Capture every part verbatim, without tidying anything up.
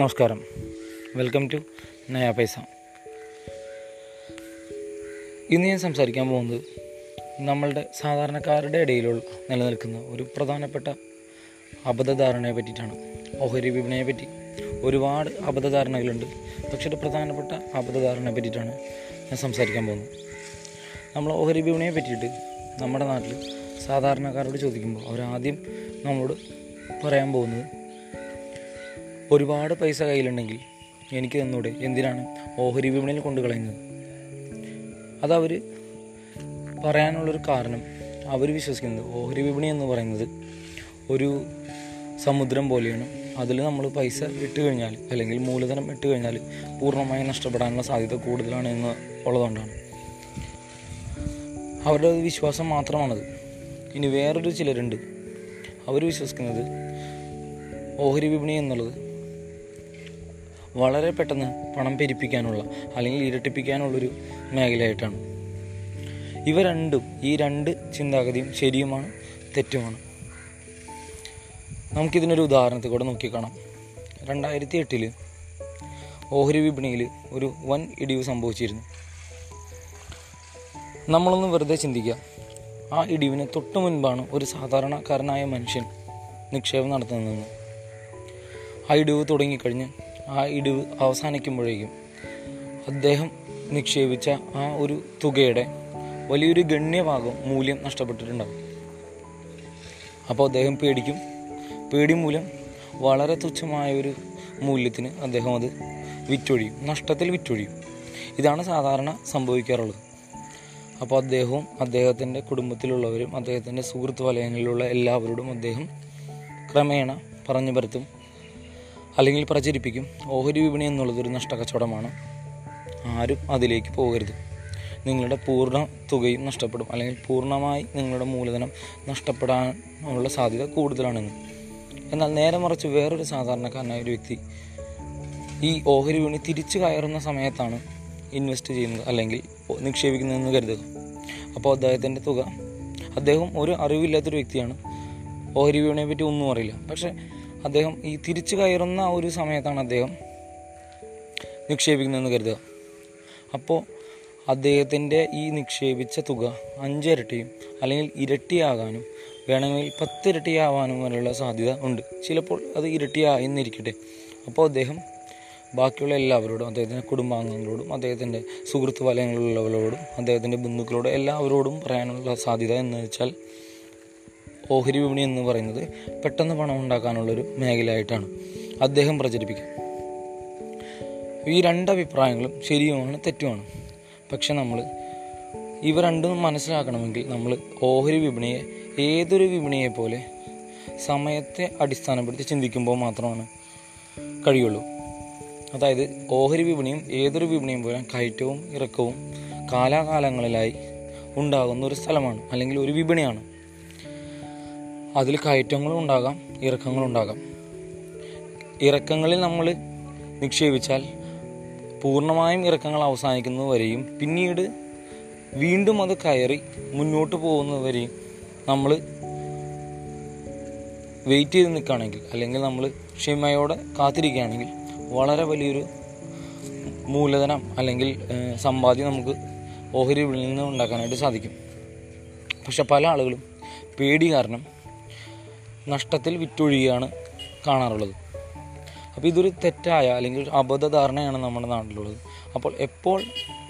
നമസ്കാരം, welcome to നയാ പൈസ. ഇന്ന് ഞാൻ സംസാരിക്കാൻ പോകുന്നത് നമ്മളുടെ സാധാരണക്കാരുടെ ഇടയിലുള്ള നിലനിൽക്കുന്ന ഒരു പ്രധാനപ്പെട്ട അബദ്ധധാരണയെ പറ്റിയിട്ടാണ്. ഓഹരി വിപണിയെ പറ്റി ഒരുപാട് അബദ്ധധാരണകളുണ്ട്, പക്ഷേ ഒരു പ്രധാനപ്പെട്ട അബദ്ധധാരണയെ പറ്റിയിട്ടാണ് ഞാൻ സംസാരിക്കാൻ പോകുന്നത്. നമ്മൾ ഓഹരി വിപണിയെ പറ്റിയിട്ട് നമ്മുടെ നാട്ടിൽ സാധാരണക്കാരോട് ചോദിക്കുമ്പോൾ അവരാദ്യം നമ്മളോട് പറയാൻ പോകുന്നത്, ഒരുപാട് പൈസ കയ്യിലുണ്ടെങ്കിൽ എനിക്ക് തന്നൂടെ, എന്തിനാണ് ഓഹരി വിപണിയിൽ കൊണ്ടു കളയുന്നത്? അതവർ പറയാനുള്ളൊരു കാരണം, അവർ വിശ്വസിക്കുന്നത് ഓഹരി വിപണി എന്ന് പറയുന്നത് ഒരു സമുദ്രം പോലെയാണ്. അതിൽ നമ്മൾ പൈസ ഇട്ട് കഴിഞ്ഞാൽ അല്ലെങ്കിൽ മൂലധനം ഇട്ട് കഴിഞ്ഞാൽ പൂർണ്ണമായി നഷ്ടപ്പെടാനുള്ള സാധ്യത കൂടുതലാണ് എന്ന് ഉള്ളതുകൊണ്ടാണ് അവരുടെ വിശ്വാസം മാത്രമാണത്. ഇനി വേറൊരു ചിലരുണ്ട്, അവർ വിശ്വസിക്കുന്നത് ഓഹരി വിപണി എന്നുള്ളത് വളരെ പെട്ടെന്ന് പണം പെരുപ്പിക്കാനുള്ള അല്ലെങ്കിൽ ഇരട്ടിപ്പിക്കാനുള്ളൊരു മേഖലയായിട്ടാണ്. ഇവ രണ്ടും, ഈ രണ്ട് ചിന്താഗതിയും ശരിയുമാണ് തെറ്റുമാണ്. നമുക്കിതിനൊരു ഉദാഹരണത്തിൽ കൂടെ നോക്കിക്കാണാം. രണ്ടായിരത്തി എട്ടിൽ ഓഹരി വിപണിയിൽ ഒരു വൻ ഇടിവ് സംഭവിച്ചിരുന്നു. നമ്മളൊന്ന് വെറുതെ ചിന്തിക്കുക, ആ ഇടിവിന് തൊട്ടു മുൻപാണ് ഒരു സാധാരണക്കാരനായ മനുഷ്യൻ നിക്ഷേപം നടത്തുന്നതെന്ന്. ആ ഇടിവ് തുടങ്ങിക്കഴിഞ്ഞ് ആ ഇടിവ് അവസാനിക്കുമ്പോഴേക്കും അദ്ദേഹം നിക്ഷേപിച്ച ആ ഒരു തുകയുടെ വലിയൊരു ഗണ്യഭാഗം മൂല്യം നഷ്ടപ്പെട്ടിട്ടുണ്ടാകും. അപ്പോൾ അദ്ദേഹം പേടിക്കും. പേടി മൂലം വളരെ തുച്ഛമായൊരു മൂല്യത്തിന് അദ്ദേഹം അത് വിറ്റൊഴിയും, നഷ്ടത്തിൽ വിറ്റൊഴിയും. ഇതാണ് സാധാരണ സംഭവിക്കാറുള്ളത്. അപ്പോൾ അദ്ദേഹവും അദ്ദേഹത്തിൻ്റെ കുടുംബത്തിലുള്ളവരും അദ്ദേഹത്തിൻ്റെ സുഹൃത്ത് വലയങ്ങളിലുള്ള എല്ലാവരോടും അദ്ദേഹം ക്രമേണ പറഞ്ഞു പരത്തും അല്ലെങ്കിൽ പ്രചരിപ്പിക്കും, ഓഹരി വിപണി എന്നുള്ളതൊരു നഷ്ടക്കച്ചവടമാണ്, ആരും അതിലേക്ക് പോകരുത്, നിങ്ങളുടെ പൂർണ്ണ തുകയും നഷ്ടപ്പെടും അല്ലെങ്കിൽ പൂർണ്ണമായി നിങ്ങളുടെ മൂലധനം നഷ്ടപ്പെടാനുള്ള സാധ്യത കൂടുതലാണെന്ന്. എന്നാൽ നേരെ മറിച്ച് വേറൊരു സാധാരണക്കാരനായ ഒരു വ്യക്തി ഈ ഓഹരി വിപണി തിരിച്ചു കയറുന്ന സമയത്താണ് ഇൻവെസ്റ്റ് ചെയ്യുന്നത് അല്ലെങ്കിൽ നിക്ഷേപിക്കുന്നതെന്ന് കരുതുക. അപ്പോൾ അദ്ദേഹത്തിൻ്റെ തുക, അദ്ദേഹം ഒരു അറിവില്ലാത്തൊരു വ്യക്തിയാണ്, ഓഹരി വിപണിയെ പറ്റി ഒന്നും അറിയില്ല, പക്ഷേ അദ്ദേഹം ഈ തിരിച്ചു കയറുന്ന ഒരു സമയത്താണ് അദ്ദേഹം നിക്ഷേപിക്കുന്നതെന്ന് കരുതുക. അപ്പോൾ അദ്ദേഹത്തിൻ്റെ ഈ നിക്ഷേപിച്ച തുക അഞ്ചിരട്ടിയും അല്ലെങ്കിൽ ഇരട്ടിയാകാനും വേണമെങ്കിൽ പത്തിരട്ടിയാവാനും വരെയുള്ള സാധ്യത ഉണ്ട്. ചിലപ്പോൾ അത് ഇരട്ടിയായെന്നിരിക്കട്ടെ. അപ്പോൾ അദ്ദേഹം ബാക്കിയുള്ള എല്ലാവരോടും, അദ്ദേഹത്തിൻ്റെ കുടുംബാംഗങ്ങളോടും അദ്ദേഹത്തിൻ്റെ സുഹൃത്ത് വലയങ്ങളിലുള്ളവരോടും അദ്ദേഹത്തിൻ്റെ ബന്ധുക്കളോടും എല്ലാവരോടും പറയാനുള്ള സാധ്യത എന്ന് വെച്ചാൽ ഓഹരി വിപണി എന്ന് പറയുന്നത് പെട്ടെന്ന് പണം ഉണ്ടാക്കാനുള്ളൊരു മേഖലയായിട്ടാണ് അദ്ദേഹം പ്രചരിപ്പിക്കുക. ഈ രണ്ടഭിപ്രായങ്ങളും ശരിയുമാണ് തെറ്റുമാണ്. പക്ഷെ നമ്മൾ ഇവ രണ്ടും മനസ്സിലാക്കണമെങ്കിൽ നമ്മൾ ഓഹരി വിപണിയെ ഏതൊരു വിപണിയെ പോലെ സമയത്തെ അടിസ്ഥാനപ്പെടുത്തി ചിന്തിക്കുമ്പോൾ മാത്രമാണ് കഴിയുള്ളൂ. അതായത് ഓഹരി വിപണിയും ഏതൊരു വിപണിയും പോലെ കയറ്റവും ഇറക്കവും കാലാകാലങ്ങളിലായി ഉണ്ടാകുന്ന ഒരു സ്ഥലമാണ് അല്ലെങ്കിൽ ഒരു വിപണിയാണ്. അതിൽ കയറ്റങ്ങളും ഉണ്ടാകാം, ഇറക്കങ്ങളുണ്ടാകാം. ഇറക്കങ്ങളിൽ നമ്മൾ നിക്ഷേപിച്ചാൽ പൂർണ്ണമായും ഇറക്കങ്ങൾ അവസാനിക്കുന്നതുവരെയും പിന്നീട് വീണ്ടും അത് കയറി മുന്നോട്ട് പോകുന്നതുവരെയും നമ്മൾ വെയിറ്റ് ചെയ്ത് നിൽക്കുകയാണെങ്കിൽ അല്ലെങ്കിൽ നമ്മൾ ക്ഷമയോടെ കാത്തിരിക്കുകയാണെങ്കിൽ വളരെ വലിയൊരു മൂലധനം അല്ലെങ്കിൽ സമ്പാദ്യം നമുക്ക് ഓഹരി വിപണിയിൽ നിന്ന് ഉണ്ടാക്കാനായിട്ട് സാധിക്കും. പക്ഷെ പല ആളുകളും പേടി കാരണം നഷ്ടത്തിൽ വിറ്റൊഴിയാണ് കാണാറുള്ളത്. അപ്പോൾ ഇതൊരു തെറ്റായ അല്ലെങ്കിൽ അബദ്ധധാരണയാണ് നമ്മുടെ നാട്ടിലുള്ളത്. അപ്പോൾ എപ്പോൾ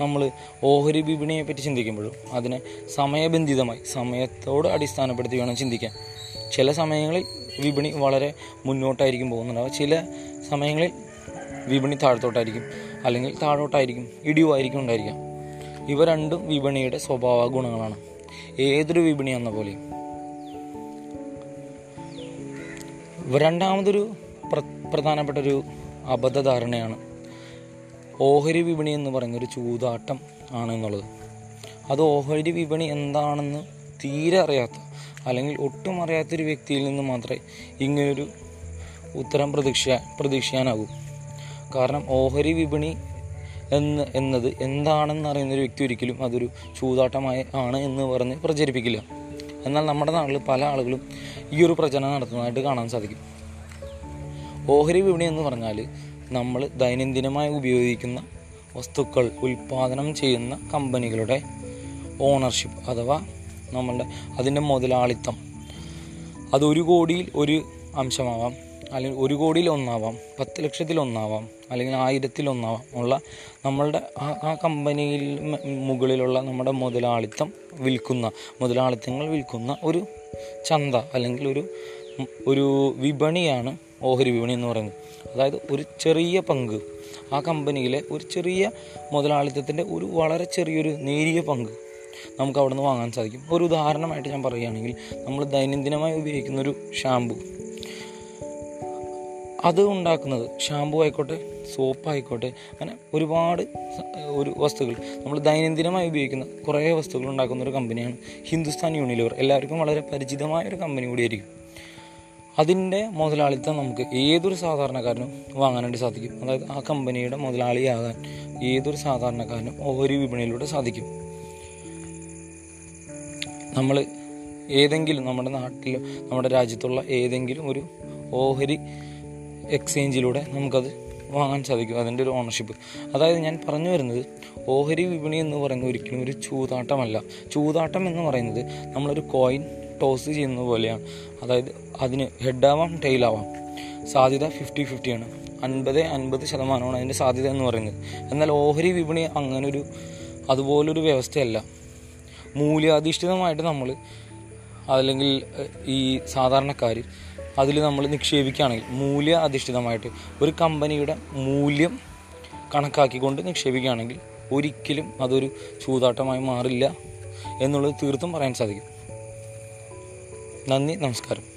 നമ്മൾ ഓഹരി വിപണിയെ പറ്റി ചിന്തിക്കുമ്പോഴും അതിനെ സമയബന്ധിതമായി സമയത്തോട് അടിസ്ഥാനപ്പെടുത്തി വേണം ചിന്തിക്കാൻ. ചില സമയങ്ങളിൽ വിപണി വളരെ മുന്നോട്ടായിരിക്കും പോകുന്നുണ്ടാവുക, ചില സമയങ്ങളിൽ വിപണി താഴ്ത്തോട്ടായിരിക്കും അല്ലെങ്കിൽ താഴോട്ടായിരിക്കും, ഇടിവായിരിക്കും ഉണ്ടായിരിക്കാം. ഇവ രണ്ടും വിപണിയുടെ സ്വഭാവ ഗുണങ്ങളാണ്, ഏതൊരു വിപണി എന്ന പോലെയും. രണ്ടാമതൊരു പ്ര പ്രധാനപ്പെട്ടൊരു അബദ്ധധാരണയാണ് ഓഹരി വിപണി എന്ന് പറയുന്നൊരു ചൂതാട്ടം ആണെന്നുള്ളത്. അത് ഓഹരി വിപണി എന്താണെന്ന് തീരെ അറിയാത്ത അല്ലെങ്കിൽ ഒട്ടും അറിയാത്തൊരു വ്യക്തിയിൽ നിന്ന് മാത്രമേ ഇങ്ങനൊരു ഉത്തരം പ്രതീക്ഷ പ്രതീക്ഷിക്കാനാകൂ. കാരണം ഓഹരി വിപണി എന്ന് എന്നത് എന്താണെന്ന് അറിയുന്നൊരു വ്യക്തി ഒരിക്കലും അതൊരു ചൂതാട്ടമായി ആണ് എന്ന് പറഞ്ഞ് പ്രചരിപ്പിക്കില്ല. എന്നാൽ നമ്മുടെ നാട്ടിൽ പല ആളുകളും ഈ ഒരു പ്രചരണം നടത്തുന്നതായിട്ട് കാണാൻ സാധിക്കും. ഓഹരി വിപണി എന്ന് പറഞ്ഞാൽ നമ്മൾ ദൈനംദിനമായി ഉപയോഗിക്കുന്ന വസ്തുക്കൾ ഉൽപ്പാദനം ചെയ്യുന്ന കമ്പനികളുടെ ഓണർഷിപ്പ് അഥവാ നമ്മളുടെ അതിൻ്റെ മുതലാളിത്തം, അത് ഒരു കോടിയിൽ ഒരു അംശമാവാം, അല്ലെങ്കിൽ ഒരു കോടിയിൽ ഒന്നാവാം, പത്ത് ലക്ഷത്തിൽ ഒന്നാവാം, അല്ലെങ്കിൽ ആയിരത്തിൽ ഒന്നാവാം ഉള്ള നമ്മളുടെ ആ ആ കമ്പനിയിൽ മുകളിലുള്ള നമ്മുടെ മുതലാളിത്തം വിൽക്കുന്ന മുതലാളിത്തങ്ങൾ വിൽക്കുന്ന ഒരു ചന്ത അല്ലെങ്കിൽ ഒരു ഒരു വിപണിയാണ് ഓഹരി വിപണി എന്ന് പറയുന്നത്. അതായത് ഒരു ചെറിയ പങ്ക്, ആ കമ്പനിയിലെ ഒരു ചെറിയ മുതലാളിത്തത്തിൻ്റെ ഒരു വളരെ ചെറിയൊരു നേരിയ പങ്ക് നമുക്ക് അവിടെ നിന്ന് വാങ്ങാൻ സാധിക്കും. ഒരു ഉദാഹരണമായിട്ട് ഞാൻ പറയുകയാണെങ്കിൽ, നമ്മൾ ദൈനംദിനമായി ഉപയോഗിക്കുന്നൊരു ഷാമ്പു, അത് ഉണ്ടാക്കുന്നത് ഷാമ്പു ആയിക്കോട്ടെ, സോപ്പ് ആയിക്കോട്ടെ, അങ്ങനെ ഒരുപാട് ഒരു വസ്തുക്കൾ നമ്മൾ ദൈനംദിനമായി ഉപയോഗിക്കുന്ന കുറേ വസ്തുക്കൾ ഉണ്ടാക്കുന്ന ഒരു കമ്പനിയാണ് ഹിന്ദുസ്ഥാൻ യൂണിലിവർ. എല്ലാവർക്കും വളരെ പരിചിതമായ ഒരു കമ്പനി കൂടിയായിരിക്കും. അതിൻ്റെ മുതലാളിത്തം നമുക്ക് ഏതൊരു സാധാരണക്കാരനും വാങ്ങാനായിട്ട് സാധിക്കും. അതായത് ആ കമ്പനിയുടെ മുതലാളിയാകാൻ ഏതൊരു സാധാരണക്കാരനും ഓഹരി വിപണിയിലൂടെ സാധിക്കും. നമ്മൾ ഏതെങ്കിലും നമ്മുടെ നാട്ടിലോ നമ്മുടെ രാജ്യത്തുള്ള ഏതെങ്കിലും ഒരു ഓഹരി എക്സ്ചേഞ്ചിലൂടെ നമുക്കത് വാങ്ങാൻ സാധിക്കും, അതിൻ്റെ ഒരു ഓണർഷിപ്പ്. അതായത് ഞാൻ പറഞ്ഞു വരുന്നത്, ഓഹരി വിപണി എന്ന് പറയുന്നത് ഒരിക്കലും ഒരു ചൂതാട്ടമല്ല. ചൂതാട്ടം എന്ന് പറയുന്നത് നമ്മളൊരു കോയിൻ ടോസ് ചെയ്യുന്നത് പോലെയാണ്. അതായത് അതിന് ഹെഡാവാം ടെയിലാവാം, സാധ്യത ഫിഫ്റ്റി ഫിഫ്റ്റിയാണ്. അൻപത് അൻപത് ശതമാനമാണ് അതിൻ്റെ സാധ്യത എന്ന് പറയുന്നത്. എന്നാൽ ഓഹരി വിപണി അങ്ങനൊരു അതുപോലൊരു വ്യവസ്ഥയല്ല. മൂല്യാധിഷ്ഠിതമായിട്ട് നമ്മൾ അല്ലെങ്കിൽ ഈ സാധാരണക്കാർ അതിൽ നമ്മൾ നിക്ഷേപിക്കുകയാണെങ്കിൽ, മൂല്യ അധിഷ്ഠിതമായിട്ട് ഒരു കമ്പനിയുടെ മൂല്യം കണക്കാക്കിക്കൊണ്ട് നിക്ഷേപിക്കുകയാണെങ്കിൽ ഒരിക്കലും അതൊരു ചൂതാട്ടമായി മാറില്ല എന്നുള്ളത് തീർത്തും പറയാൻ സാധിക്കും. നന്ദി, നമസ്കാരം.